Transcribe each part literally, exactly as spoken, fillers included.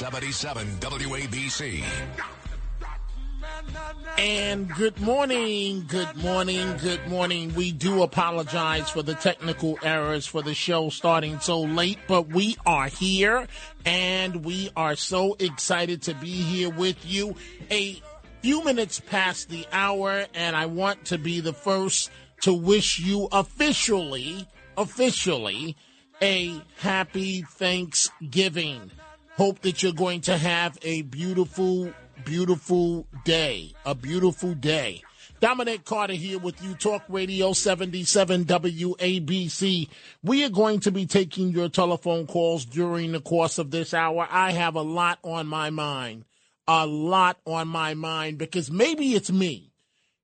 seventy-seven W A B C. And good morning, good morning, good morning. We do apologize for the technical errors for the show starting so late, but we are here and we are so excited to be here with you. A few minutes past the hour, and I want to be the first to wish you officially, officially a happy Thanksgiving. Hope that you're going to have a beautiful Beautiful day, a beautiful day. Dominic Carter here with you, Talk Radio seventy-seven W A B C. We are going to be taking your telephone calls during the course of this hour. I have a lot on my mind, a lot on my mind, because maybe it's me.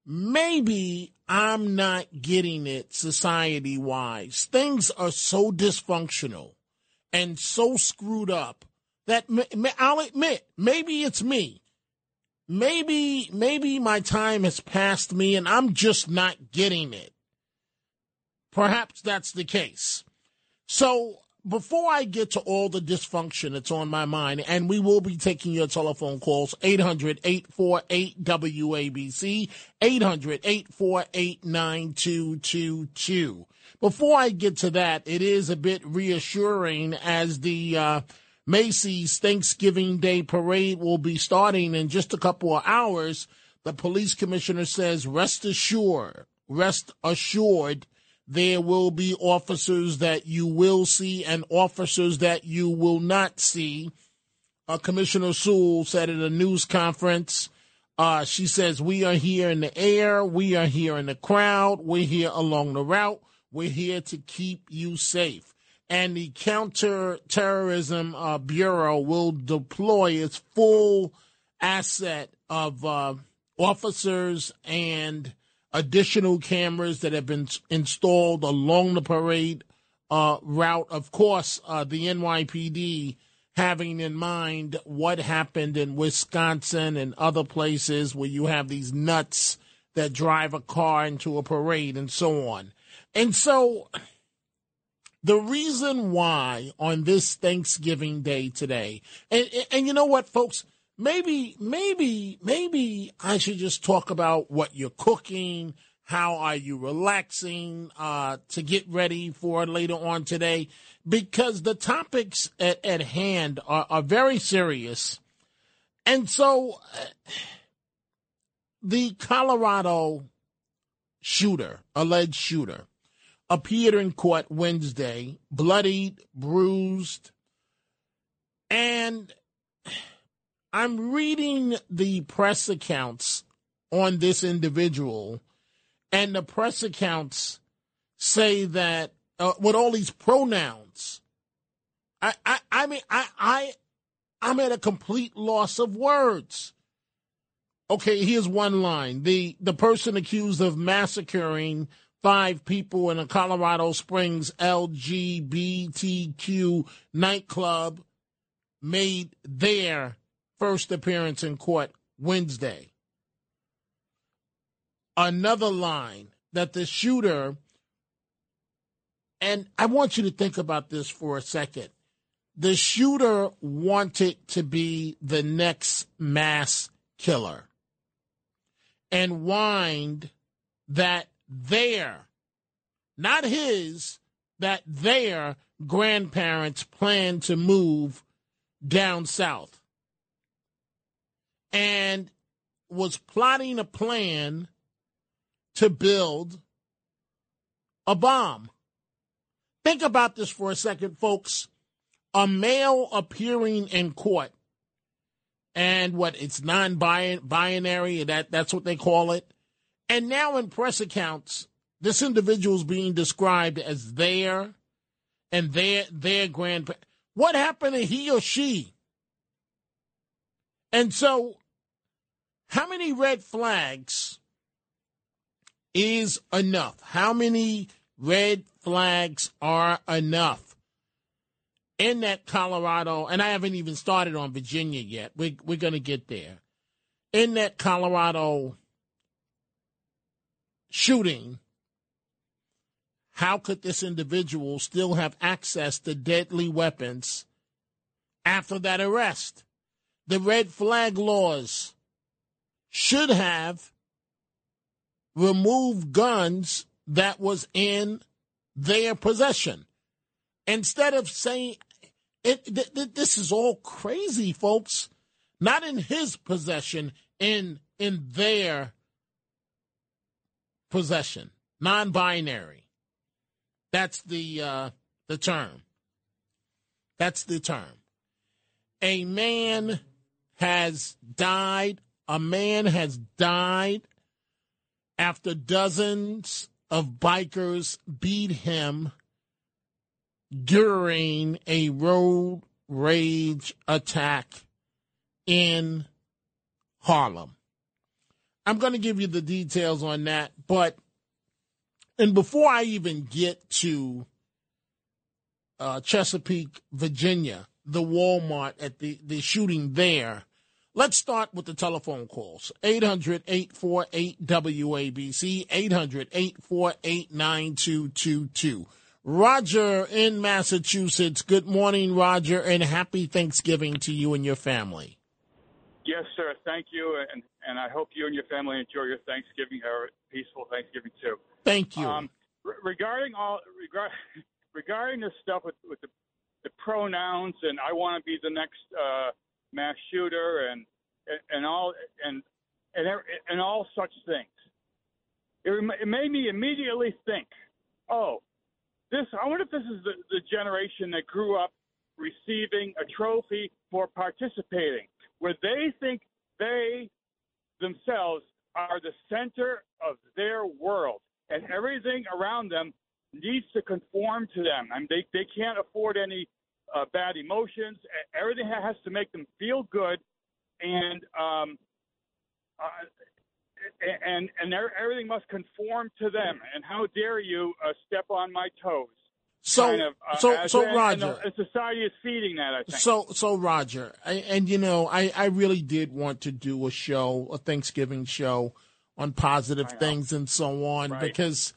Maybe I'm not getting it society-wise. Things are so dysfunctional and so screwed up that I'll admit, maybe it's me. Maybe, maybe my time has passed me and I'm just not getting it. Perhaps that's the case. So before I get to all the dysfunction that's on my mind, and we will be taking your telephone calls, eight hundred, eight four eight, W A B C, eight hundred, eight four eight, nine two two two. Before I get to that, it is a bit reassuring as the, uh, Macy's Thanksgiving Day Parade will be starting in just a couple of hours. The police commissioner says, rest assured, rest assured, there will be officers that you will see and officers that you will not see. Uh, Commissioner Sewell said at a news conference, uh, she says, we are here in the air, we are here in the crowd, we're here along the route, we're here to keep you safe. And the Counterterrorism uh, Bureau will deploy its full asset of uh, officers and additional cameras that have been installed along the parade uh, route. Of course, uh, the N Y P D having in mind what happened in Wisconsin and other places where you have these nuts that drive a car into a parade and so on. And so... the reason why on this Thanksgiving Day today, and, and, and you know what, folks, maybe, maybe, maybe I should just talk about what you're cooking, how are you relaxing uh, to get ready for later on today, because the topics at, at hand are, are very serious. And so uh, the Colorado shooter, alleged shooter, appeared in court Wednesday, bloodied, bruised, and I'm reading the press accounts on this individual, and the press accounts say that, uh, with all these pronouns, I, I, I mean, I, I, I'm at a complete loss of words. Okay, here's one line. The, the person accused of massacring five people in a Colorado Springs L G B T Q nightclub made their first appearance in court Wednesday. Another line that the shooter, and I want you to think about this for a second. The shooter wanted to be the next mass killer and whined that their, not his, that their grandparents planned to move down south and was plotting a plan to build a bomb. Think about this for a second, folks. A male appearing in court, and what, it's non-binary, that, that's what they call it. And now in press accounts, this individual is being described as their and their, their grandparents. What happened to he or she? And so how many red flags is enough? How many red flags are enough in that Colorado? And I haven't even started on Virginia yet. We, we're going to get there. In that Colorado shooting, how could this individual still have access to deadly weapons after that arrest? The red flag laws should have removed guns that was in their possession. Instead of saying, it, th- th- this is all crazy, folks. Not in his possession, in in their possession. Non-binary. That's the uh, the term. That's the term. A man has died. A man has died after dozens of bikers beat him during a road rage attack in Harlem. I'm going to give you the details on that, but and before I even get to uh, Chesapeake, Virginia, the Walmart at the, the shooting there, let's start with the telephone calls. eight hundred, eight four eight, W A B C, eight hundred, eight four eight, nine two two two. Roger in Massachusetts. Good morning, Roger, and happy Thanksgiving to you and your family. Yes, sir. Thank you, and, and I hope you and your family enjoy your Thanksgiving, or peaceful Thanksgiving, too. Thank you. Um, re- regarding all regard, regarding this stuff with, with the, the pronouns, and I want to be the next uh, mass shooter, and and all and and and all such things. It, rem- it made me immediately think, oh, this. I wonder if this is the, the generation that grew up receiving a trophy for participating, where they think they themselves are the center of their world, and everything around them needs to conform to them. I mean, they, they can't afford any uh, bad emotions. Everything has to make them feel good, and um, uh, and and everything must conform to them. And how dare you uh, step on my toes? So, kind of, uh, so, so and, Roger. And society is feeding that, I think. So, so Roger, I, and you know, I, I really did want to do a show, a Thanksgiving show on positive things and so on, right, because,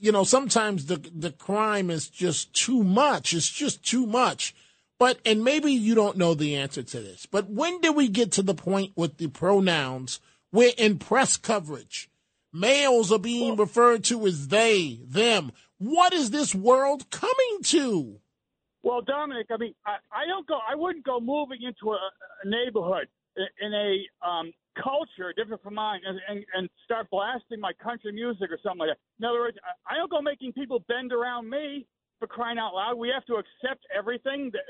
you know, sometimes the the crime is just too much. It's just too much. But, and maybe you don't know the answer to this, but when did we get to the point with the pronouns where in press coverage, males are being well, referred to as they, them? What is this world coming to? Well, Dominic, I mean, I, I don't go. I wouldn't go moving into a, a neighborhood in a um, culture different from mine, and, and, and start blasting my country music or something like that. In other words, I don't go making people bend around me, for crying out loud. We have to accept everything, that,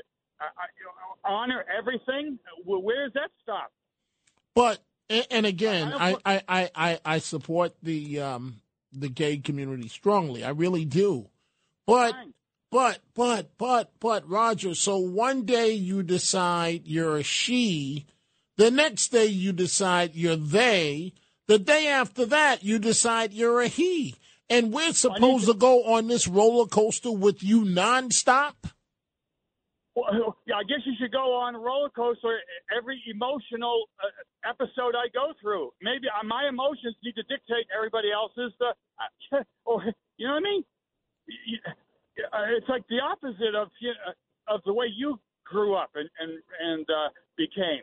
uh, honor everything. Where does that stop? But and again, I I I, I, I support the. Um, the gay community strongly. I really do. But, but, but, but, but, Roger, so one day you decide you're a she. The next day you decide you're they. The day after that you decide you're a he. And we're supposed to-, to go on this roller coaster with you nonstop? Well, I guess you should go on a roller coaster every emotional uh, episode I go through. Maybe my emotions need to dictate everybody else's. Uh, or you know what I mean? It's like the opposite of you know, of the way you grew up and and and uh, became.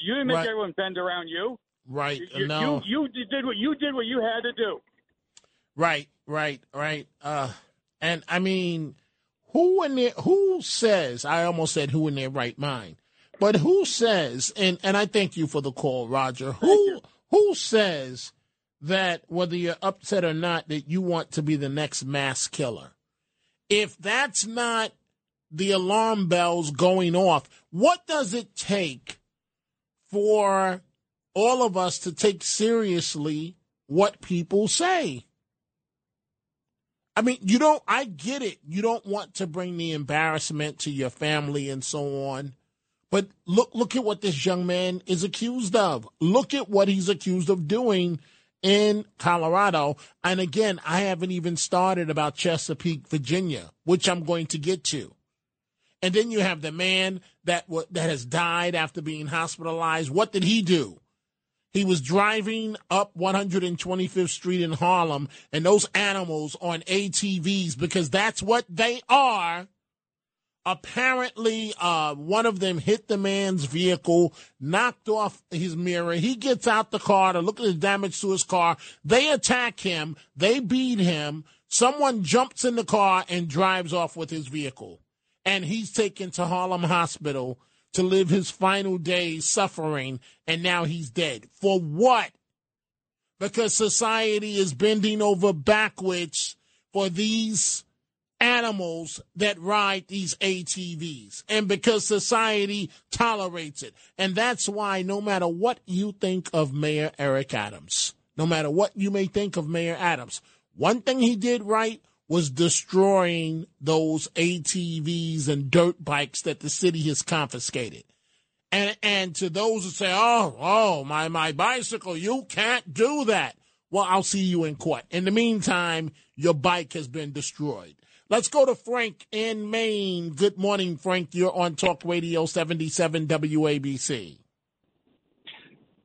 You didn't make right. everyone bend around you. Right. You, no. You, you did what you did what you had to do. Right. Right. Right. Uh, and I mean. Who in their, who says, I almost said who in their right mind, but who says, and, and I thank you for the call, Roger, who who says that whether you're upset or not, that you want to be the next mass killer? If that's not the alarm bells going off, what does it take for all of us to take seriously what people say? I mean, you don't, I get it. You don't want to bring the embarrassment to your family and so on. But look look at what this young man is accused of. Look at what he's accused of doing in Colorado. And again, I haven't even started about Chesapeake, Virginia, which I'm going to get to. And then you have the man that w- that has died after being hospitalized. What did he do? He was driving up one hundred twenty-fifth Street in Harlem, and those animals on A T Vs, because that's what they are. Apparently, uh, one of them hit the man's vehicle, knocked off his mirror. He gets out the car to look at the damage to his car. They attack him. They beat him. Someone jumps in the car and drives off with his vehicle. And he's taken to Harlem Hospital to live his final days suffering. And now he's dead. For what? Because society is bending over backwards for these animals that ride these A T Vs, and because society tolerates it. And that's why, no matter what you think of Mayor Eric Adams, no matter what you may think of Mayor Adams, one thing he did right was destroying those A T Vs and dirt bikes that the city has confiscated. And and to those who say, oh, oh, my, my bicycle, you can't do that. Well, I'll see you in court. In the meantime, your bike has been destroyed. Let's go to Frank in Maine. Good morning, Frank. You're on Talk Radio seventy-seven W A B C.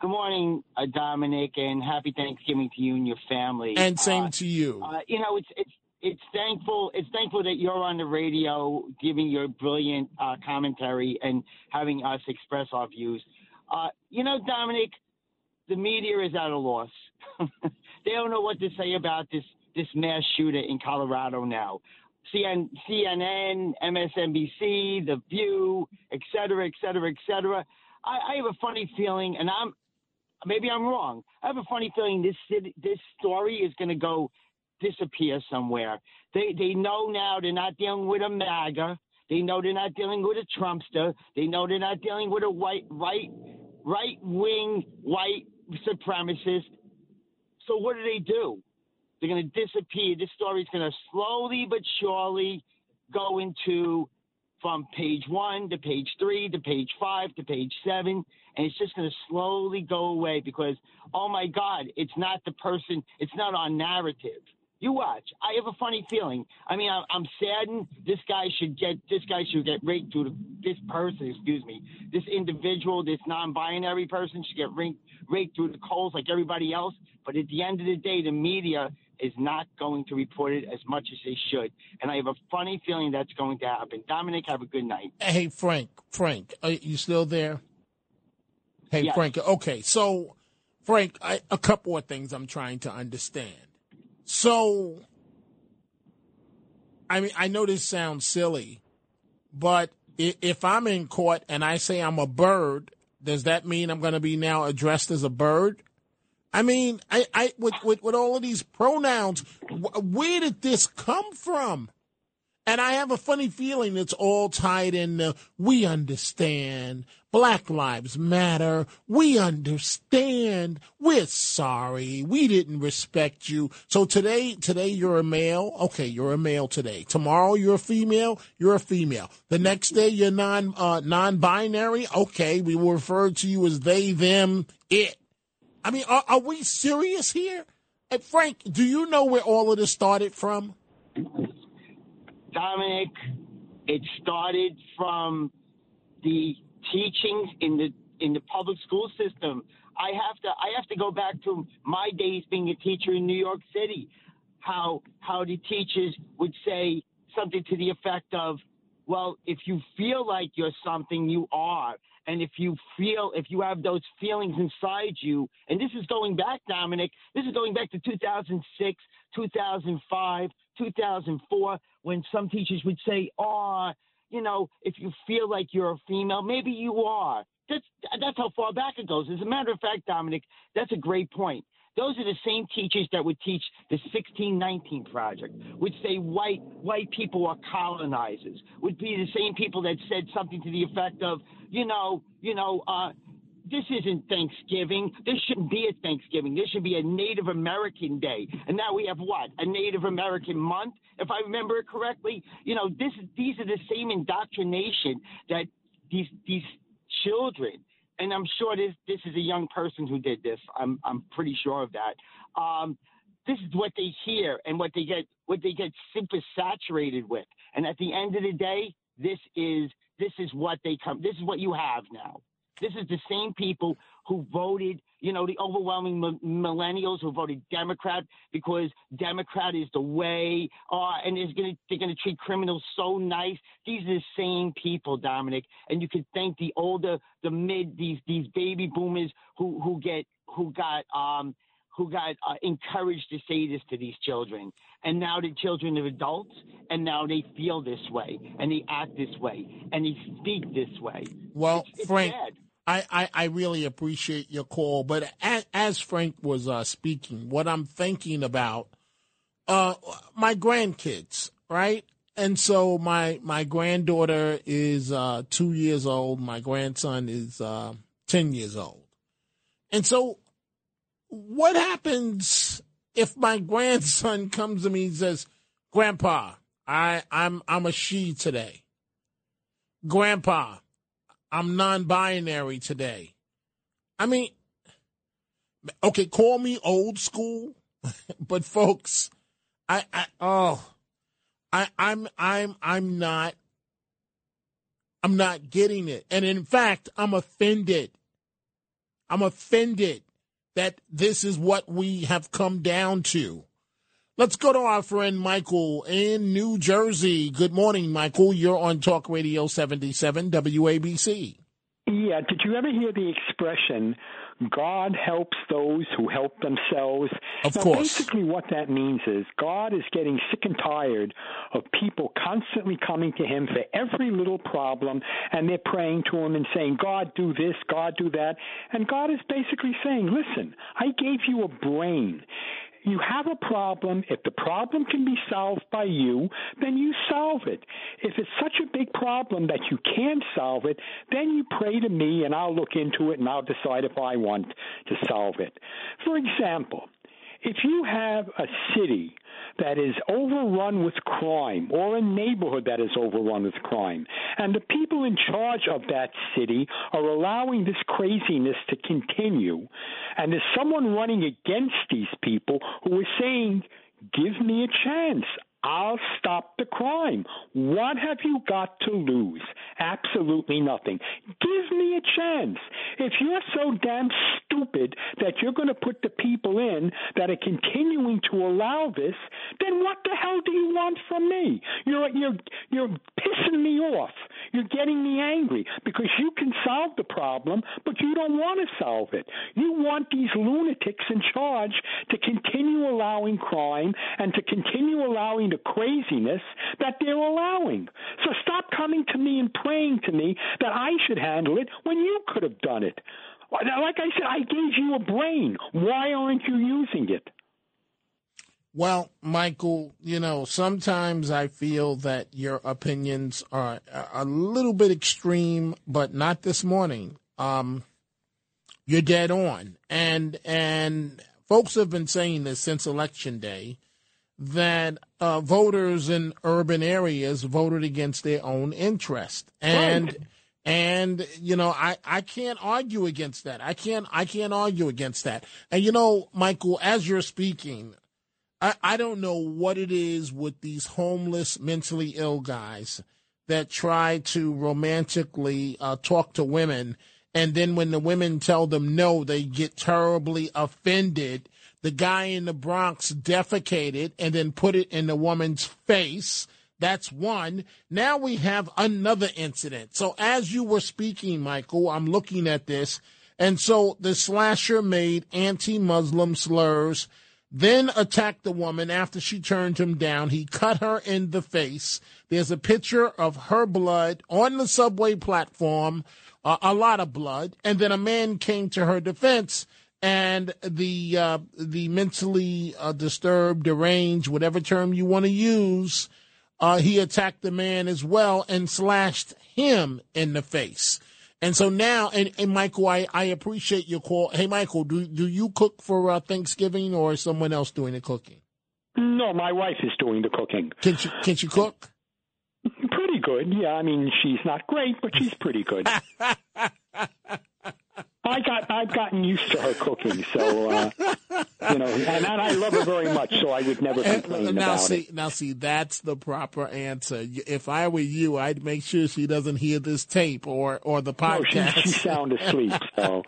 Good morning, uh, Dominic, and happy Thanksgiving to you and your family. And same uh, to you. Uh, you know, it's it's it's thankful. It's thankful that you're on the radio, giving your brilliant uh, commentary and having us express our views. Uh, you know, Dominic, the media is at a loss. They don't know what to say about this this mass shooter in Colorado now. C N N, M S N B C, The View, et cetera, et cetera, et cetera. I, I have a funny feeling, and I'm maybe I'm wrong. I have a funny feeling this city, this story is going to go disappear somewhere. They they know now they're not dealing with a MAGA. They know they're not dealing with a Trumpster. They know they're not dealing with a white right right wing white supremacist. So what do they do? They're going to disappear. This story is going to slowly but surely go into from page one to page three to page five to page seven. And it's just going to slowly go away because, oh, my God, it's not the person. It's not our narrative. You watch. I have a funny feeling. I mean, I'm saddened. This guy should get this guy should get raked through the, this person, excuse me, this individual, this non-binary person should get raked, raked through the coals like everybody else. But at the end of the day, the media is not going to report it as much as they should. And I have a funny feeling that's going to happen. Dominic, have a good night. Hey, Frank, Frank, are you still there? Hey, yes. Frank. Okay. So, Frank, I, a couple of things I'm trying to understand. So, I mean, I know this sounds silly, but if I'm in court and I say I'm a bird, does that mean I'm going to be now addressed as a bird? I mean, I, I with, with, with all of these pronouns, where did this come from? And I have a funny feeling it's all tied in the, we understand, Black Lives Matter, we understand, we're sorry, we didn't respect you. So today, today you're a male, okay, you're a male today. Tomorrow you're a female, you're a female. The next day you're non, uh, non-binary, okay, we will refer to you as they, them, it. I mean, are, are we serious here? And Frank, do you know where all of this started from? Dominic, it started from the teachings in the in the public school system. I have to I have to go back to my days being a teacher in New York City, how how the teachers would say something to the effect of, well, if you feel like you're something, you are. And if you feel, if you have those feelings inside you, and this is going back, Dominic, this is going back to two thousand six, two thousand five, two thousand four, when some teachers would say, oh, you know, if you feel like you're a female, maybe you are. That's, that's how far back it goes. As a matter of fact, Dominic, that's a great point. Those are the same teachers that would teach the sixteen nineteen Project, would say white white people are colonizers, would be the same people that said something to the effect of, you know, you know, uh, this isn't Thanksgiving. This shouldn't be a Thanksgiving. This should be a Native American day. And now we have what? A Native American month, if I remember it correctly. You know, this these are the same indoctrination that these these children. And I'm sure this this is a young person who did this. I'm I'm pretty sure of that. Um, this is what they hear and what they get what they get super saturated with. And at the end of the day, this is this is what they come. This is what you have now. This is the same people who voted, you know, the overwhelming m- millennials who voted Democrat because Democrat is the way, uh, and is gonna, they're going to treat criminals so nice. These are the same people, Dominic. And you can thank the older, the mid, these these baby boomers who who get who got um who got uh, encouraged to say this to these children. And now the children are adults, and now they feel this way, and they act this way, and they speak this way. Well, it's, it's Frank. Sad. I, I, I really appreciate your call, but as, as Frank was uh, speaking, what I'm thinking about, uh, my grandkids, right? And so my my granddaughter is uh, two years old. My grandson is uh, ten years old. And so what happens if my grandson comes to me and says, Grandpa, I, I'm, I'm a she today. Grandpa, I'm non-binary today. I mean, okay, call me old school, but folks, I, I oh, I, I'm, I'm, I'm not, I'm not getting it. And in fact, I'm offended. I'm offended that this is what we have come down to. Let's go to our friend Michael in New Jersey. Good morning, Michael. You're on Talk Radio seventy-seven W A B C. Yeah, did you ever hear the expression, God helps those who help themselves? Of now, course. Basically what that means is God is getting sick and tired of people constantly coming to him for every little problem, and they're praying to him and saying, God, do this, God, do that. And God is basically saying, listen, I gave you a brain. You have a problem. If the problem can be solved by you, then you solve it. If it's such a big problem that you can't solve it, then you pray to me and I'll look into it and I'll decide if I want to solve it. For example, if you have a city that is overrun with crime or a neighborhood that is overrun with crime, and the people in charge of that city are allowing this craziness to continue, and there's someone running against these people who is saying, give me a chance. I'll stop the crime. What have you got to lose? Absolutely nothing. Give me a chance. If you're so damn stupid that you're going to put the people in that are continuing to allow this, then what the hell do you want from me? You're you're you're pissing me off. You're getting me angry because you can solve the problem, but you don't want to solve it. You want these lunatics in charge to continue allowing crime and to continue allowing the craziness that they're allowing. So stop coming to me and praying to me that I should handle it when you could have done it. Like I said, I gave you a brain. Why aren't you using it? Well, Michael, you know, sometimes I feel that your opinions are a little bit extreme, but not this morning. Um, you're dead on. And and folks have been saying this since Election Day, that uh, voters in urban areas voted against their own interest. And, right. and you know, I, I can't argue against that. I can't, I can't argue against that. And, you know, Michael, as you're speaking, I, I don't know what it is with these homeless, mentally ill guys that try to romantically uh, talk to women. And then when the women tell them no, they get terribly offended. The guy in the Bronx defecated and then put it in the woman's face. That's one. Now we have another incident. So as you were speaking, Michael, I'm looking at this. And so the slasher made anti-Muslim slurs, then attacked the woman after she turned him down. He cut her in the face. There's a picture of her blood on the subway platform, uh, a lot of blood. And then a man came to her defense, and the uh, the mentally uh, disturbed, deranged, whatever term you want to use, uh, he attacked the man as well and slashed him in the face. And so now, and, and Michael, I, I appreciate your call. Hey, Michael, do do you cook for uh, Thanksgiving, or is someone else doing the cooking? No, my wife is doing the cooking. Can she, can she cook? Pretty good, yeah. I mean, she's not great, but she's pretty good. when you started cooking. So, uh, you know, and I love her very much, so I would never complain now about see, it. Now, see, that's the proper answer. If I were you, I'd make sure she doesn't hear this tape or, or the podcast. No, she, she's sound asleep. So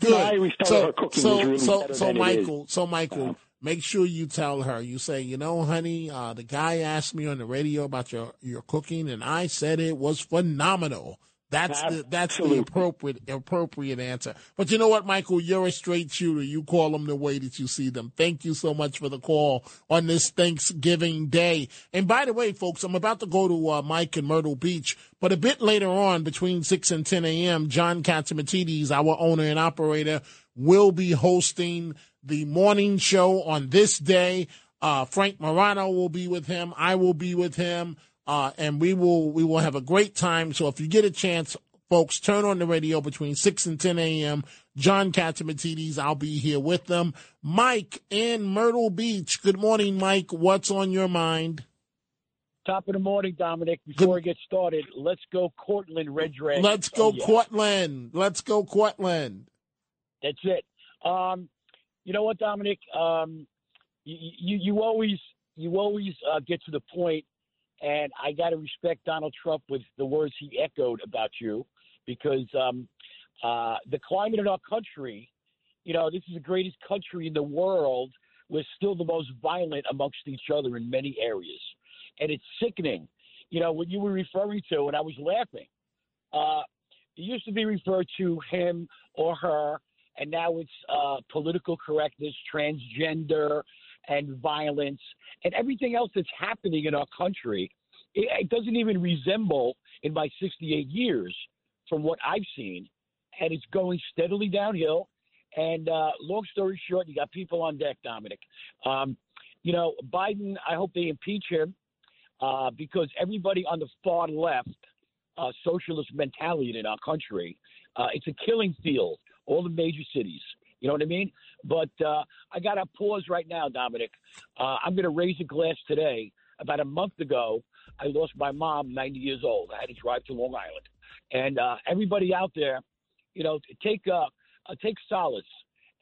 Good. I always tell so, her cooking so, is really so, better so than Michael, it is. So, Michael, um, make sure you tell her. You say, you know, honey, uh, the guy asked me on the radio about your, your cooking, and I said it was phenomenal. That's Absolutely. the that's the appropriate appropriate answer. But you know what, Michael? You're a straight shooter. You call them the way that you see them. Thank you so much for the call on this Thanksgiving Day. And by the way, folks, I'm about to go to uh, Mike in Myrtle Beach. But a bit later on, between six and ten a.m., John Catsimatidis, our owner and operator, will be hosting the morning show on this day. Uh, Frank Morano will be with him. I will be with him. Uh, and we will we will have a great time. So if you get a chance, folks, turn on the radio between six and ten a.m. John Catsimatidis, I'll be here with them. Mike in Myrtle Beach. Good morning, Mike. What's on your mind? Top of the morning, Dominic. Before Good. I get started, let's go Cortland Red Dragons. Let's go oh, yeah. Cortland. Let's go Cortland. That's it. Um, you know what, Dominic? Um, you, you, you always, you always uh, get to the point. And I got to respect Donald Trump with the words he echoed about you, because um, uh, the climate in our country, you know, this is the greatest country in the world. We're still the most violent amongst each other in many areas. And it's sickening. You know, what you were referring to, and I was laughing, uh, it used to be referred to him or her, and now it's uh, political correctness, transgender, and violence, and everything else that's happening in our country. It, it doesn't even resemble, in my sixty-eight years, from what I've seen, and it's going steadily downhill. And uh, long story short, you got people on deck, Dominic. Um, you know, Biden, I hope they impeach him, uh, because everybody on the far left, uh, socialist mentality in our country, uh, it's a killing field, all the major cities. You know what I mean? But uh, I got to pause right now, Dominic. Uh, I'm going to raise a glass today. About a month ago, I lost my mom, ninety years old. I had to drive to Long Island. And uh, everybody out there, you know, take uh, take solace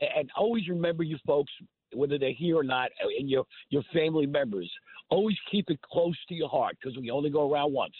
and always remember you folks, whether they're here or not, and your, your family members. Always keep it close to your heart, because we only go around once.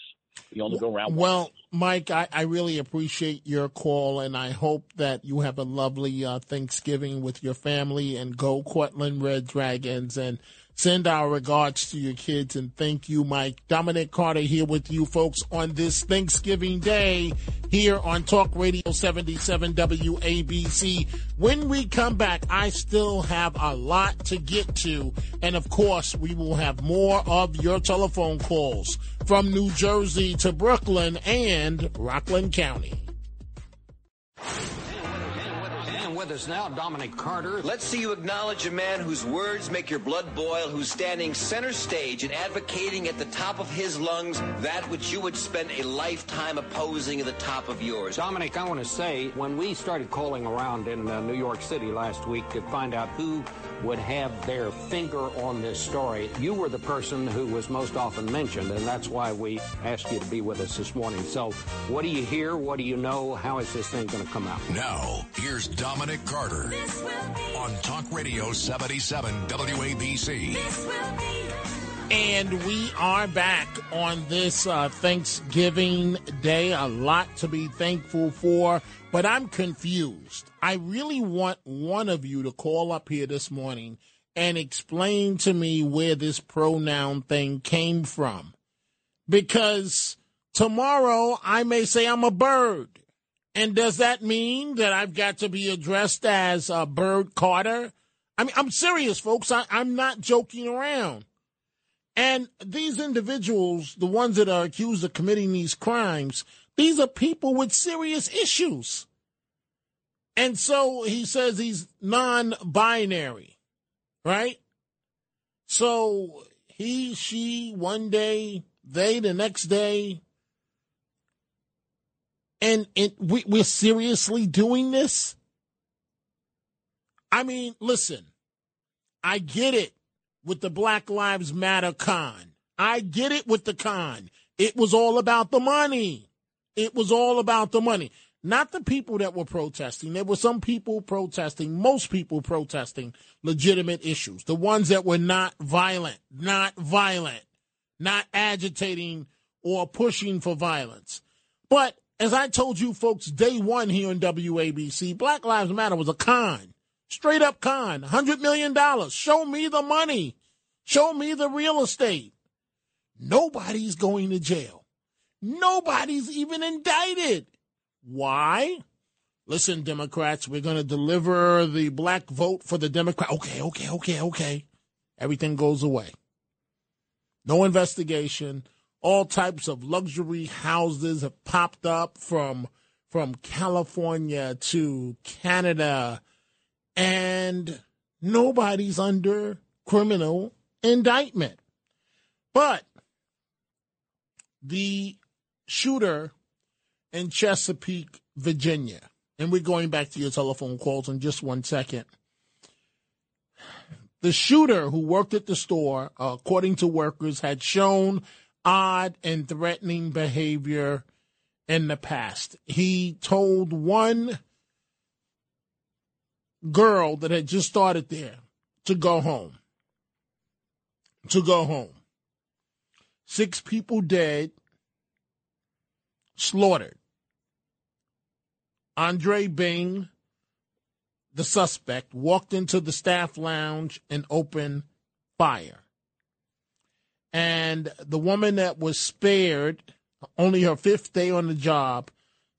We only go around once. Well, Mike, I, I really appreciate your call, and I hope that you have a lovely uh, Thanksgiving with your family, and go Cortland Red Dragons, and send our regards to your kids, and thank you, Mike. Dominic Carter here with you folks on this Thanksgiving Day here on Talk Radio seventy-seven W A B C. When we come back, I still have a lot to get to, and of course, we will have more of your telephone calls from New Jersey to Brooklyn and And Rockland County. And with us now, Dominic Carter. Let's see you acknowledge a man whose words make your blood boil, who's standing center stage and advocating at the top of his lungs that which you would spend a lifetime opposing at the top of yours. Dominic, I want to say, when we started calling around in uh, New York City last week to find out who would have their finger on this story, you were the person who was most often mentioned, and that's why we asked you to be with us this morning. So what do you hear? What do you know? How is this thing going to come out? Now, here's Dominic Carter on Talk Radio seventy-seven W A B C. And we are back on this uh, Thanksgiving Day. A lot to be thankful for, but I'm confused. I really want one of you to call up here this morning and explain to me where this pronoun thing came from. Because tomorrow I may say I'm a bird. And does that mean that I've got to be addressed as a Bird Carter? I mean, I'm serious, folks. I, I'm not joking around. And these individuals, the ones that are accused of committing these crimes, these are people with serious issues. And so he says he's non-binary, right? So he, she, one day, they, the next day. And it, we, we're seriously doing this? I mean, listen, I get it. With the Black Lives Matter con. I get it with the con. It was all about the money. It was all about the money. not the people that were protesting. There were some people protesting, most people protesting legitimate issues, the ones that were not violent, not violent, not agitating or pushing for violence. But as I told you folks day one here on W A B C, Black Lives Matter was a con, straight up con, one hundred million dollars. Show me the money. Show me the real estate. Nobody's going to jail. Nobody's even indicted. Why? Listen, Democrats, we're going to deliver the black vote for the Democrat. Okay, okay, okay, okay. Everything goes away. No investigation. All types of luxury houses have popped up from, from California to Canada, and nobody's under criminal indictment. But the shooter in Chesapeake, Virginia, and we're going back to your telephone calls in just one second. The shooter who worked at the store, uh, according to workers, had shown odd and threatening behavior in the past. He told one girl that had just started there to go home, to go home. Six people dead, slaughtered. Andre Bing, the suspect, walked into the staff lounge and opened fire. And the woman that was spared, only her fifth day on the job,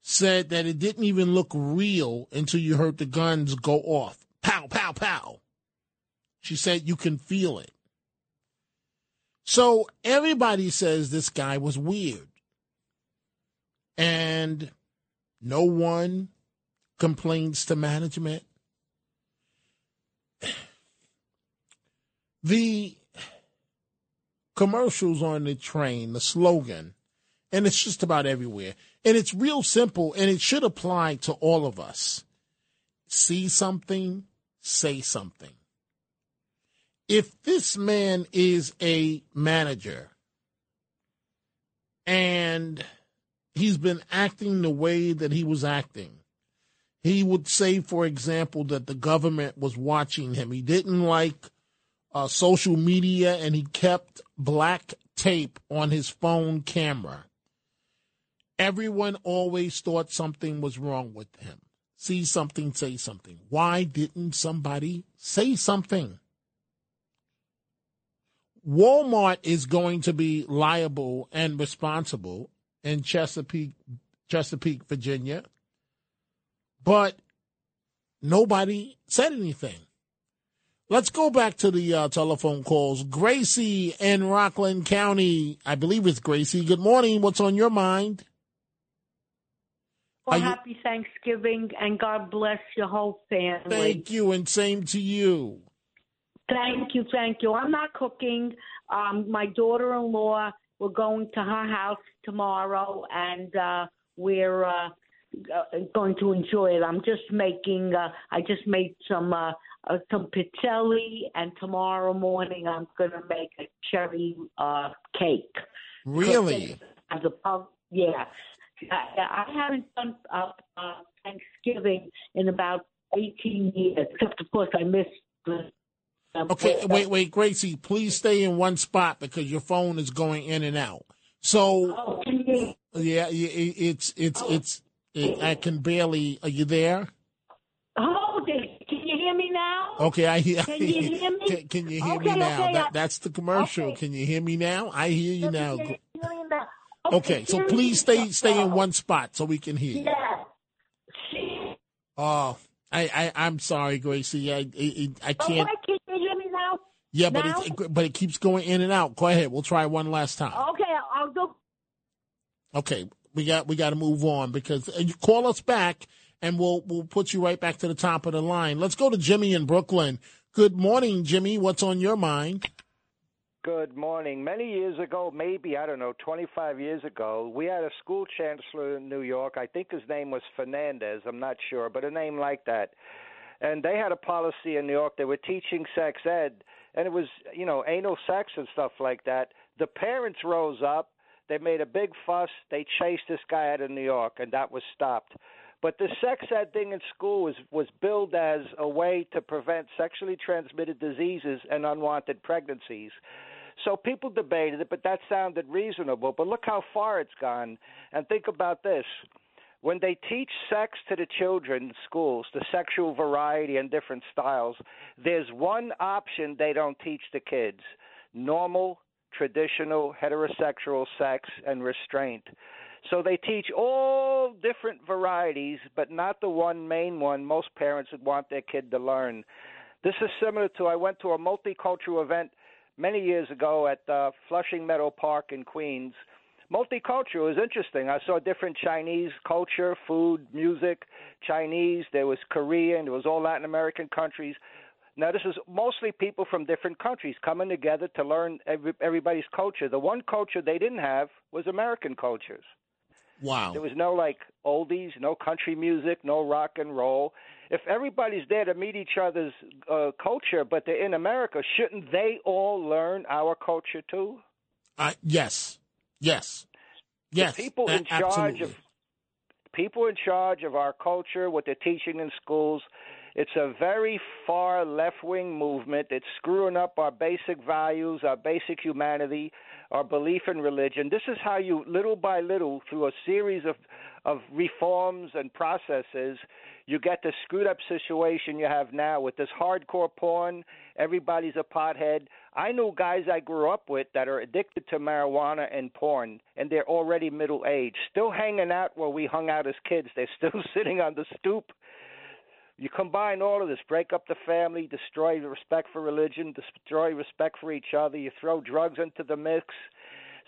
said that it didn't even look real until you heard the guns go off. Pow, pow, pow. She said you can feel it. So everybody says this guy was weird. And no one complains to management. The commercials on the train, the slogan, and it's just about everywhere. And it's real simple, and it should apply to all of us. See something, say something. If this man is a manager and he's been acting the way that he was acting, he would say, for example, that the government was watching him. He didn't like uh, social media, and he kept black tape on his phone camera. Everyone always thought something was wrong with him. See something, say something. Why didn't somebody say something? Walmart is going to be liable and responsible in Chesapeake, Chesapeake, Virginia, but nobody said anything. Let's go back to the uh, telephone calls. Gracie in Rockland County, I believe it's Gracie. Good morning. What's on your mind? Well, you... happy Thanksgiving, and God bless your whole family. Thank you, and same to you. Thank you, thank you. I'm not cooking. Um, my daughter-in-law, we're going to her house tomorrow, and uh, we're uh, going to enjoy it. I'm just making, uh, I just made some uh, uh, some pizzelle, and tomorrow morning I'm going to make a cherry uh, cake. Really? As a pub, yeah. I, I haven't done uh, uh, Thanksgiving in about eighteen years, except, of course, I missed the Okay, wait, wait, Gracie, please stay in one spot because your phone is going in and out. So, oh, yeah, it's, it's, it's, it, I can barely, are you there? Hold it. Can you hear me now? Okay, I hear. Can you hear me? Can, can you hear okay, me now? Okay, that, I, that's the commercial. Okay. Can you hear me now? I hear you now. Okay, okay so please stay, stay in one spot so we can hear you. Yeah. Oh, I, I, I'm sorry, Gracie. I, I, I can't. Oh, Yeah, but it, but it keeps going in and out. Go ahead. We'll try one last time. Okay, I'll go. Okay, we got we got to move on because you call us back and we'll we'll put you right back to the top of the line. Let's go to Jimmy in Brooklyn. Good morning, Jimmy. What's on your mind? Good morning. Many years ago, maybe, I don't know, twenty-five years ago, we had a school chancellor in New York. I think his name was Fernandez. I'm not sure, but a name like that. And they had a policy in New York. They were teaching sex ed. And it was, you know, anal sex and stuff like that. The parents rose up. They made a big fuss. They chased this guy out of New York, and that was stopped. But the sex ed thing in school was, was billed as a way to prevent sexually transmitted diseases and unwanted pregnancies. So people debated it, but that sounded reasonable. But look how far it's gone. And think about this. When they teach sex to the children in schools, the sexual variety and different styles, there's one option they don't teach the kids: normal, traditional, heterosexual sex and restraint. So they teach all different varieties, but not the one main one most parents would want their kid to learn. This is similar to, I went to a multicultural event many years ago at uh, Flushing Meadow Park in Queens. Multicultural is interesting. I saw different Chinese culture, food, music, Chinese. There was Korean. There was all Latin American countries. Now, this is mostly people from different countries coming together to learn every, everybody's culture. The one culture they didn't have was American cultures. Wow. There was no, like, oldies, no country music, no rock and roll. If everybody's there to meet each other's uh, culture, but they're in America, shouldn't they all learn our culture too? Uh, yes. Yes. Yes. The people in charge absolutely. of people in charge of our culture, what they're teaching in schools, it's a very far left-wing movement. It's screwing up our basic values, our basic humanity, our belief in religion. This is how you, little by little, through a series of, of reforms and processes, you get the screwed-up situation you have now with this hardcore porn. Everybody's a pothead. I know guys I grew up with that are addicted to marijuana and porn, and they're already middle-aged, still hanging out where we hung out as kids. They're still sitting on the stoop. You combine all of this, break up the family, destroy respect for religion, destroy respect for each other. You throw drugs into the mix.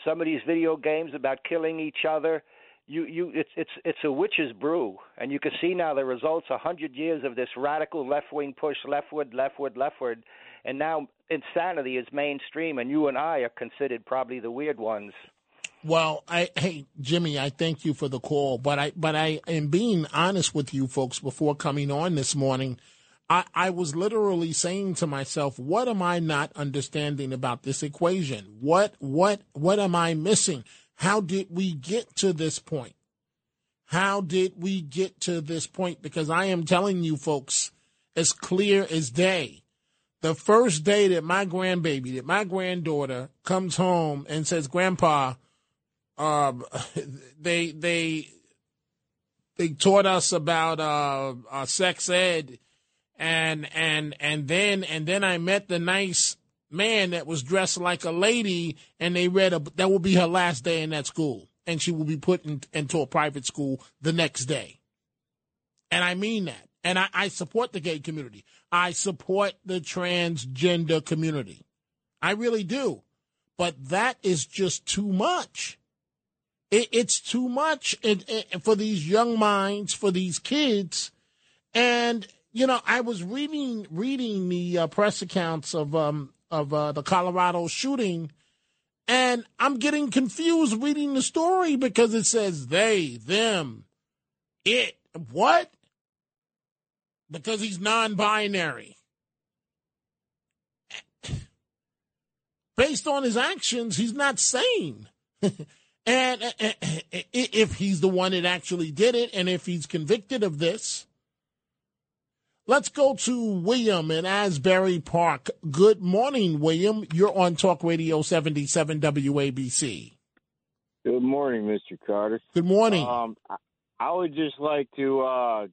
Some of these video games about killing each other. You, you, it's, it's, it's a witch's brew. And you can see now the results, one hundred years of this radical left-wing push, leftward, leftward, leftward. And now insanity is mainstream, and you and I are considered probably the weird ones. Well, I, hey, Jimmy, I thank you for the call, but I, but I am being honest with you folks before coming on this morning. I, I was literally saying to myself, what am I not understanding about this equation? What, what, what am I missing? How did we get to this point? How did we get to this point? Because I am telling you folks, as clear as day, the first day that my grandbaby, that my granddaughter comes home and says, Grandpa, Um, they they they taught us about uh, uh, sex ed, and and and then and then I met the nice man that was dressed like a lady, and they read a, that will be her last day in that school, and she will be put in, into a private school the next day. And I mean that, and I, I support the gay community. I support the transgender community. I really do, but that is just too much. It's too much for these young minds, for these kids. And, you know, I was reading reading the uh, press accounts of um, of uh, the Colorado shooting, and I'm getting confused reading the story because it says they, them, it, what? Because he's non-binary. Based on his actions, he's not sane. And if he's the one that actually did it, and if he's convicted of this, let's go to William in Asbury Park. Good morning, William. You're on Talk Radio seventy-seven W A B C. Good morning, Mister Carter. Good morning. Um, I would just like to uh,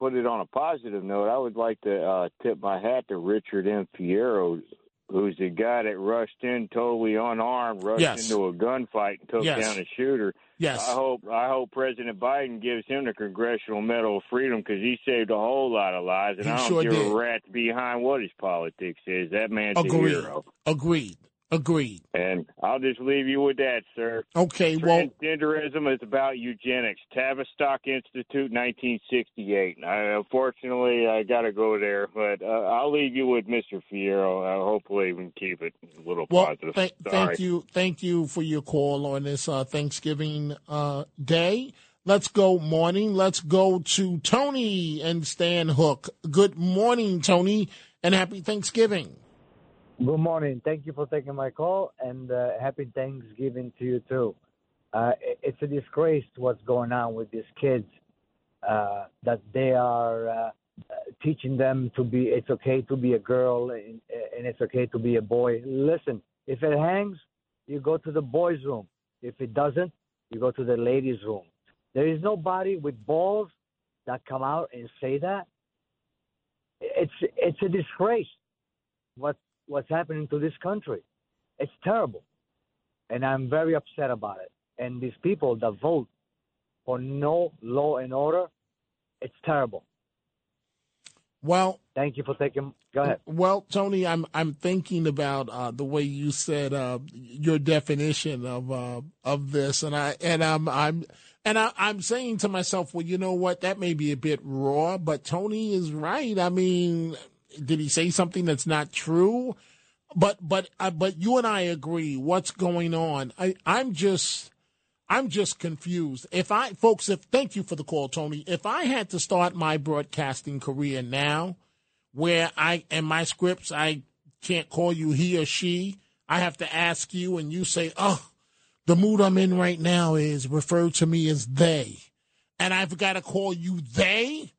put it on a positive note. I would like to uh, tip my hat to Richard M. Piero, who's the guy that rushed in totally unarmed, rushed yes. into a gunfight and took yes. down a shooter. Yes. I hope I hope President Biden gives him the Congressional Medal of Freedom because he saved a whole lot of lives, and he I don't sure give did. a rat's behind what his politics is. That man's Agreed. a hero. Agreed. Agreed. And I'll just leave you with that, sir. Okay. Transgenderism well, is about eugenics. Tavistock Institute, nineteen sixty-eight. I, unfortunately, I got to go there, but uh, I'll leave you with Mister Fierro. Uh, hopefully, we can keep it a little well, positive. Th- thank you, thank you for your call on this uh, Thanksgiving uh, day. Let's go morning. Let's go to Tony and Stan Hook. Good morning, Tony, and happy Thanksgiving. Good morning. Thank you for taking my call, and uh, happy Thanksgiving to you, too. Uh, it's a disgrace what's going on with these kids. uh, that they are uh, teaching them to be, it's okay to be a girl and, and it's okay to be a boy. Listen, if it hangs, you go to the boys' room. If it doesn't, you go to the ladies' room. There is nobody with balls that come out and say that. It's it's a disgrace what what's happening to this country. It's terrible, and I'm very upset about it. And these people that vote for no law and order, it's terrible. Well, thank you for taking. Go ahead. Well, Tony, I'm I'm thinking about uh, the way you said uh, your definition of uh, of this, and I and I'm I'm. And I, I'm saying to myself, well, you know what? That may be a bit raw, but Tony is right. I mean, did he say something that's not true? But but uh, but you and I agree. What's going on? I, I'm just I'm just confused. If I folks, if thank you for the call, Tony. If I had to start my broadcasting career now, where I and my scripts, I can't call you he or she. I have to ask you, and you say, oh. The mood I'm in right now is referred to me as they, and I've got to call you they.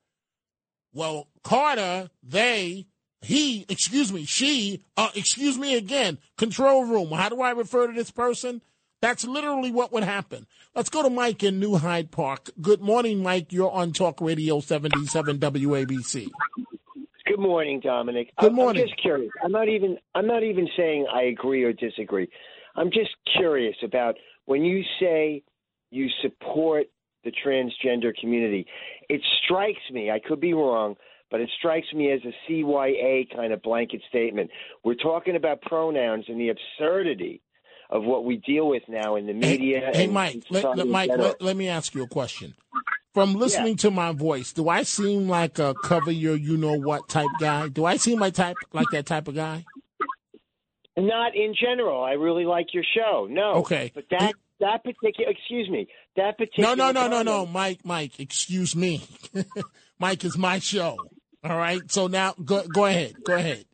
Well, Carter, they, he, excuse me, she, uh, excuse me again. Control room. How do I refer to this person? That's literally what would happen. Let's go to Mike in New Hyde Park. Good morning, Mike. You're on Talk Radio seventy-seven W A B C. Good morning, Dominic. Good morning. I'm just curious. I'm not even. I'm not even saying I agree or disagree. I'm just curious about when you say you support the transgender community. It strikes me, I could be wrong, but it strikes me as a C Y A kind of blanket statement. We're talking about pronouns and the absurdity of what we deal with now in the media. Hey, hey Mike, let, let, Mike let, let me ask you a question. From listening yeah. to my voice, do I seem like a cover your you-know-what type guy? Do I seem like, type, like that type of guy? Not in general. I really like your show. No. Okay. But that that particular excuse me. That particular No, no, no, no, no. Mike, Mike, excuse me. Mike is my show. All right. So now go go ahead. Go ahead.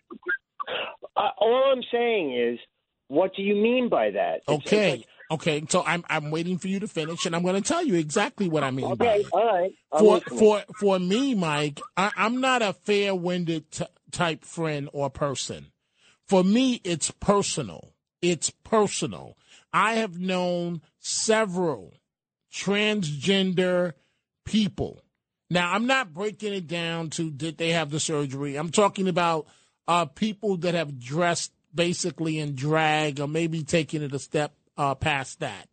Uh, all I'm saying is, what do you mean by that? It's, okay. It's like, okay. So I'm I'm waiting for you to finish, and I'm going to tell you exactly what I mean. Okay. By it. All right. For for for me, Mike, I, I'm not a fair-winded t- type friend or person. For me, it's personal. It's personal. I have known several transgender people. Now, I'm not breaking it down to did they have the surgery. I'm talking about uh, people that have dressed basically in drag or maybe taking it a step uh, past that.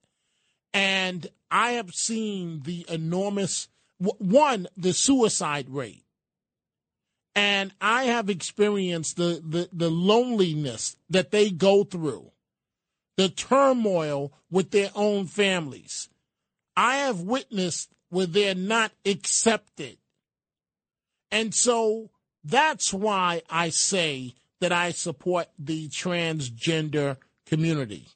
And I have seen the enormous, one, the suicide rate. And I have experienced the, the, the loneliness that they go through, the turmoil with their own families. I have witnessed where they're not accepted. And so that's why I say that I support the transgender community.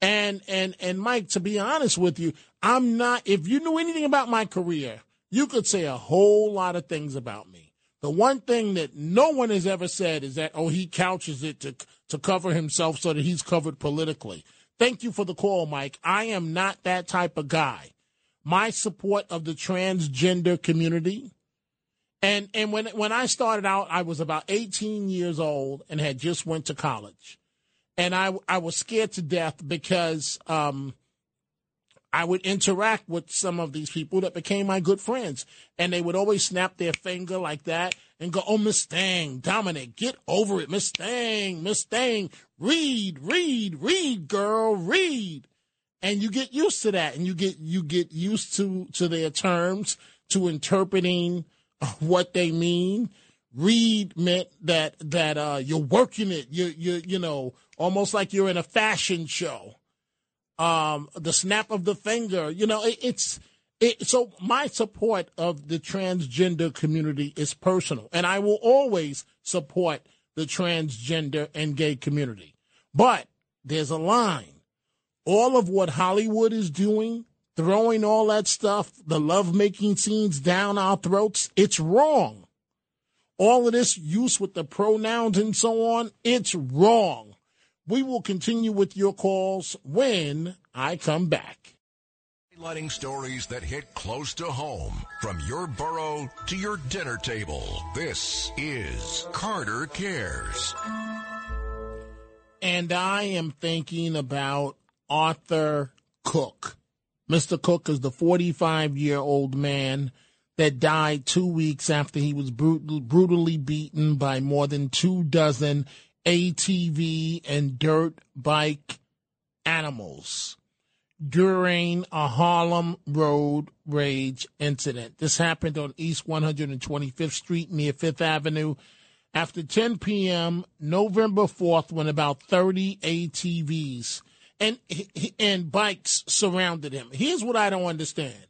And, and, and Mike, to be honest with you, I'm not, if you knew anything about my career, you could say a whole lot of things about me. The one thing that no one has ever said is that, oh, he couches it to to cover himself so that he's covered politically. Thank you for the call, Mike. I am not that type of guy. My support of the transgender community. And and when when I started out, I was about eighteen years old and had just went to college. And I, I was scared to death because um I would interact with some of these people that became my good friends, and they would always snap their finger like that and go, oh, Miss Thang, Dominic, get over it. Miss Thang, Miss Thang, read, read, read, girl, read. And you get used to that, and you get you get used to, to their terms, to interpreting what they mean. Read meant that that uh, you're working it, you you you know, almost like you're in a fashion show. Um, the snap of the finger, you know, it, it's it, so my support of the transgender community is personal, and I will always support the transgender and gay community. But there's a line. All of what Hollywood is doing, throwing all that stuff, the lovemaking scenes down our throats, it's wrong. All of this use with the pronouns and so on, it's wrong. We will continue with your calls when I come back. Highlighting stories that hit close to home, from your borough to your dinner table. This is Carter Cares. And I am thinking about Arthur Cook. Mister Cook is the forty-five-year-old man that died two weeks after he was brutal, brutally beaten by more than two dozen A T V and dirt bike animals during a Harlem road rage incident. This happened on East one hundred twenty-fifth Street near Fifth Avenue after ten p.m. November fourth, when about thirty A T Vs and and bikes surrounded him. Here's what I don't understand.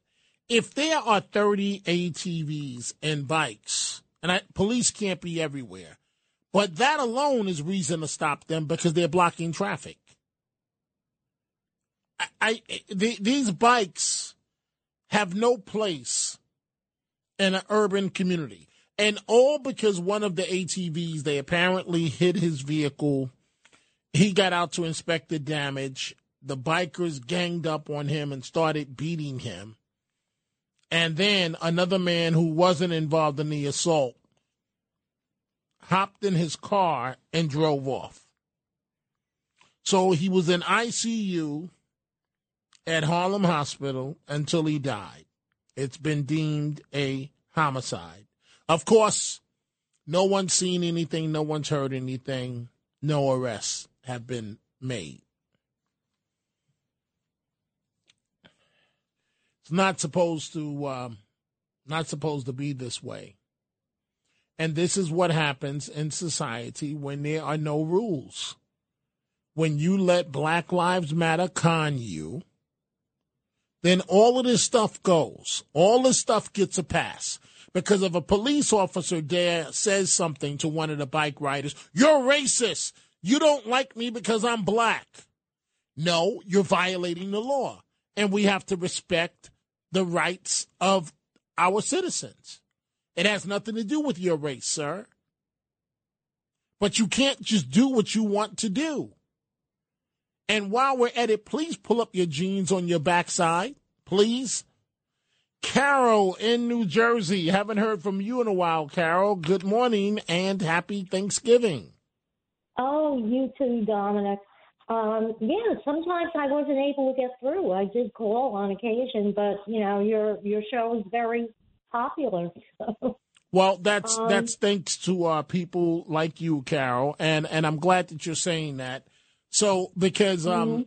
If there are thirty A T Vs and bikes, and I, police can't be everywhere, but that alone is reason to stop them because they're blocking traffic. I, I the, these bikes have no place in an urban community, and all because one of the A T Vs, they apparently hit his vehicle. He got out to inspect the damage. The bikers ganged up on him and started beating him. And then another man who wasn't involved in the assault hopped in his car and drove off. So he was in I C U at Harlem Hospital until he died. It's been deemed a homicide. Of course, no one's seen anything. No one's heard anything. No arrests have been made. It's not supposed to, um, not supposed to be this way. And this is what happens in society when there are no rules. When you let Black Lives Matter con you, then all of this stuff goes. All this stuff gets a pass. Because if a police officer there says something to one of the bike riders, you're racist. You don't like me because I'm black. No, you're violating the law. And we have to respect the rights of our citizens. It has nothing to do with your race, sir. But you can't just do what you want to do. And while we're at it, please pull up your jeans on your backside, please. Carol in New Jersey. Haven't heard from you in a while, Carol. Good morning and happy Thanksgiving. Oh, you too, Dominic. Um, yeah, sometimes I wasn't able to get through. I did call on occasion, but, you know, your your show is very popular. So. Well, that's um, that's thanks to uh, people like you, Carol, and, and I'm glad that you're saying that. So because, um, mm-hmm.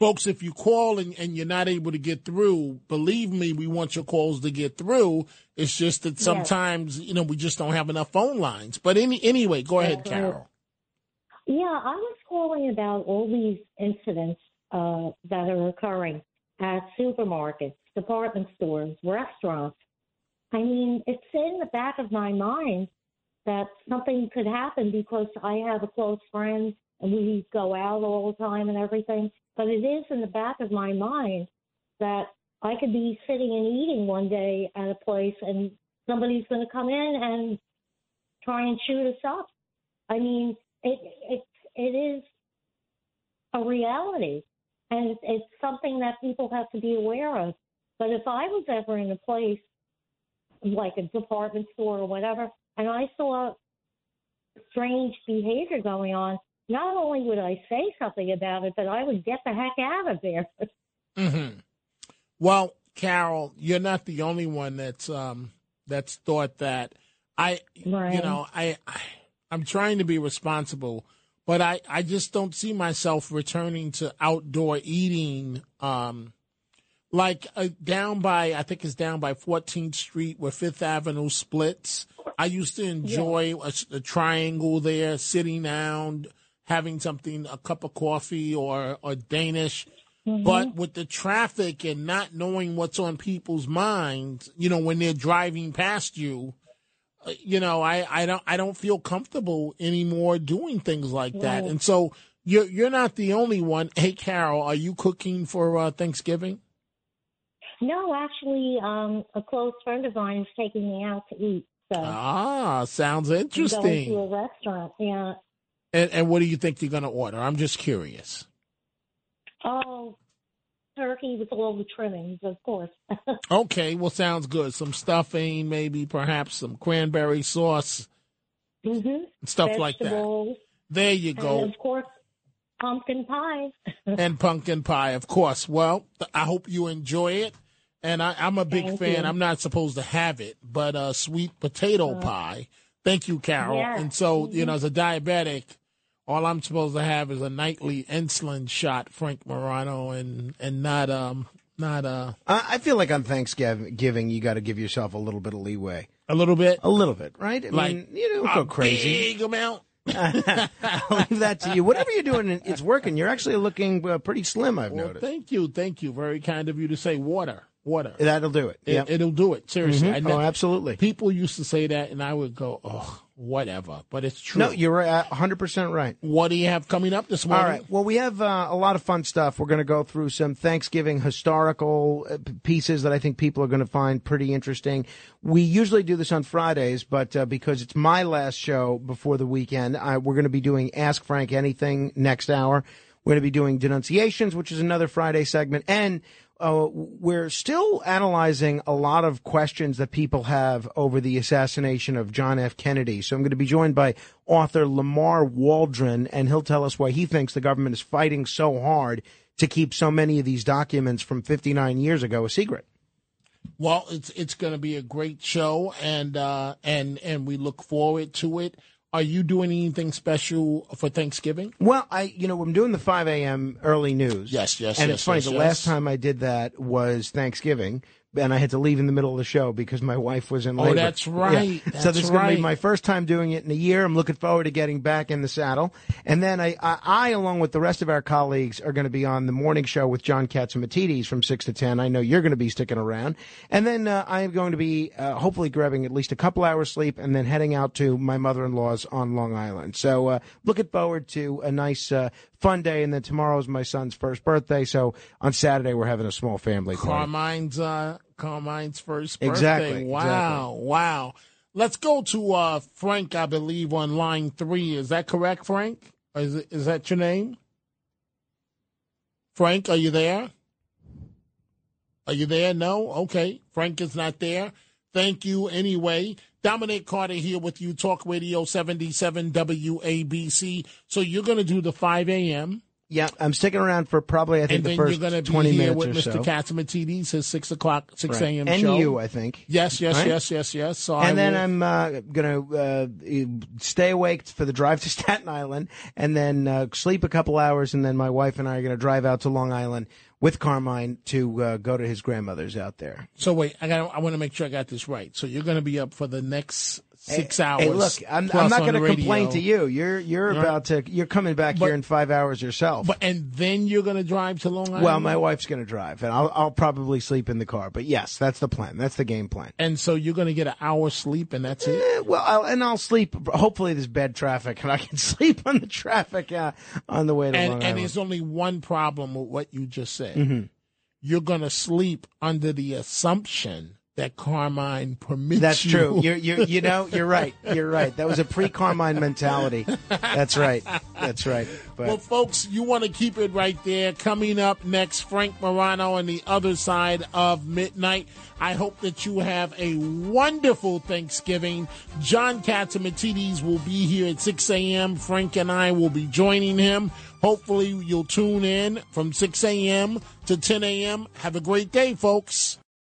folks, if you call and, and you're not able to get through, believe me, we want your calls to get through. It's just that sometimes, yes. you know, we just don't have enough phone lines. But any anyway, go ahead, uh, Carol. Yeah, I was calling about all these incidents uh, that are occurring at supermarkets, department stores, restaurants. I mean, it's in the back of my mind that something could happen because I have a close friend and we go out all the time and everything. But it is in the back of my mind that I could be sitting and eating one day at a place and somebody's going to come in and try and shoot us up. I mean, It, it it is a reality, and it's, it's something that people have to be aware of. But if I was ever in a place like a department store or whatever, and I saw strange behavior going on, not only would I say something about it, but I would get the heck out of there. Mm-hmm. Well, Carol, you're not the only one that's um, that's thought that. I right. you know I. I I'm trying to be responsible, but I, I just don't see myself returning to outdoor eating. Um, like uh, down by, I think it's down by fourteenth Street where Fifth Avenue splits. I used to enjoy yeah. a, a triangle there, sitting down, having something, a cup of coffee or, or Danish. Mm-hmm. But with the traffic and not knowing what's on people's minds, you know, when they're driving past you, you know, I, I don't I don't feel comfortable anymore doing things like that. Right. And so you're, you're not the only one. Hey, Carol, are you cooking for uh, Thanksgiving? No, actually, um, a close friend of mine is taking me out to eat. So ah, sounds interesting. Going to a restaurant, yeah. And, and what do you think you're going to order? I'm just curious. Oh, turkey with all the trimmings, of course. Okay, well, sounds good. Some stuffing, maybe perhaps some cranberry sauce, mm-hmm. stuff Vegetables. Like that. There you go. And, of course, pumpkin pie. And pumpkin pie, of course. Well, I hope you enjoy it. And I, I'm a big Thank fan. You. I'm not supposed to have it, but uh, sweet potato uh, pie. Thank you, Carol. Yeah. And so, mm-hmm. you know, as a diabetic, all I'm supposed to have is a nightly insulin shot, Frank Morano, and and not um not uh. I feel like on Thanksgiving you got to give yourself a little bit of leeway. A little bit, a little bit, right? I like, mean, you don't go crazy. Big amount. I'll leave that to you. Whatever you're doing, it's working. You're actually looking uh, pretty slim. I've well, noticed. Thank you, thank you. Very kind of you to say water, water. That'll do it. it yep. It'll do it. Seriously. Mm-hmm. I know, oh, absolutely. People used to say that, and I would go, oh. Whatever, but it's true. No, you're one hundred percent right. What do you have coming up this morning? All right. Well, we have uh, a lot of fun stuff. We're going to go through some Thanksgiving historical pieces that I think people are going to find pretty interesting. We usually do this on Fridays, but uh, because it's my last show before the weekend, I, we're going to be doing Ask Frank Anything next hour. We're going to be doing Denunciations, which is another Friday segment, and Uh, we're still analyzing a lot of questions that people have over the assassination of John F. Kennedy. So I'm going to be joined by author Lamar Waldron, and he'll tell us why he thinks the government is fighting so hard to keep so many of these documents from fifty-nine years ago a secret. Well, it's it's going to be a great show, and uh, and and we look forward to it. Are you doing anything special for Thanksgiving? Well, I, you know, I'm doing the five a.m. early news. Yes, yes, and yes. And it's funny, yes, the yes. last time I did that was Thanksgiving, and I had to leave in the middle of the show because my wife was in labor. Oh, that's right. Yeah. That's so this is going to be my first time doing it in a year. I'm looking forward to getting back in the saddle. And then I, I, I along with the rest of our colleagues, are going to be on the morning show with John Catsimatidis from six to ten. I know you're going to be sticking around. And then uh, I am going to be uh, hopefully grabbing at least a couple hours sleep and then heading out to my mother-in-law's on Long Island. So uh, looking forward to a nice uh, fun day. And then tomorrow's my son's first birthday. So on Saturday, we're having a small family party. Carmine's, uh, Carmine's first birthday. Exactly. Wow. Exactly. Wow. Let's go to uh, Frank, I believe, on line three. Is that correct, Frank? Is it, is that your name? Frank, are you there? Are you there? No? Okay. Frank is not there. Thank you anyway. Dominic Carter here with you, Talk Radio seventy-seven W A B C. So you're going to do the five a m. Yeah, I'm sticking around for probably, I think, the first twenty minutes or so. And then you're going to be here with Mister Catsimatidis, his six o'clock, six a.m. show. And you, I think. Yes, yes, right? yes, yes, yes. So and I then will... I'm uh, going to uh, stay awake for the drive to Staten Island and then uh, sleep a couple hours, and then my wife and I are going to drive out to Long Island with Carmine to uh, go to his grandmother's out there. So wait, I got I want to make sure I got this right. So you're going to be up for the next... Six hey, hours. Hey, look, I'm, I'm not going to complain to you. You're you're right. about to you're coming back but, here in five hours yourself. But and then you're going to drive to Long Island. Well, my wife's going to drive, and I'll I'll probably sleep in the car. But yes, that's the plan. That's the game plan. And so you're going to get an hour's sleep, and that's it. Eh, well, I'll, and I'll sleep. Hopefully, there's bad traffic, and I can sleep on the traffic uh, on the way to and, Long Island. And there's only one problem with what you just said. Mm-hmm. You're going to sleep under the assumption that Carmine permits you. That's true. You you you know you're right. You're right. That was a pre-Carmine mentality. That's right. That's right. But. Well, folks, you want to keep it right there. Coming up next, Frank Morano on the other side of midnight. I hope that you have a wonderful Thanksgiving. John Catsimatidis will be here at six a m. Frank and I will be joining him. Hopefully, you'll tune in from six a m to ten a m. Have a great day, folks.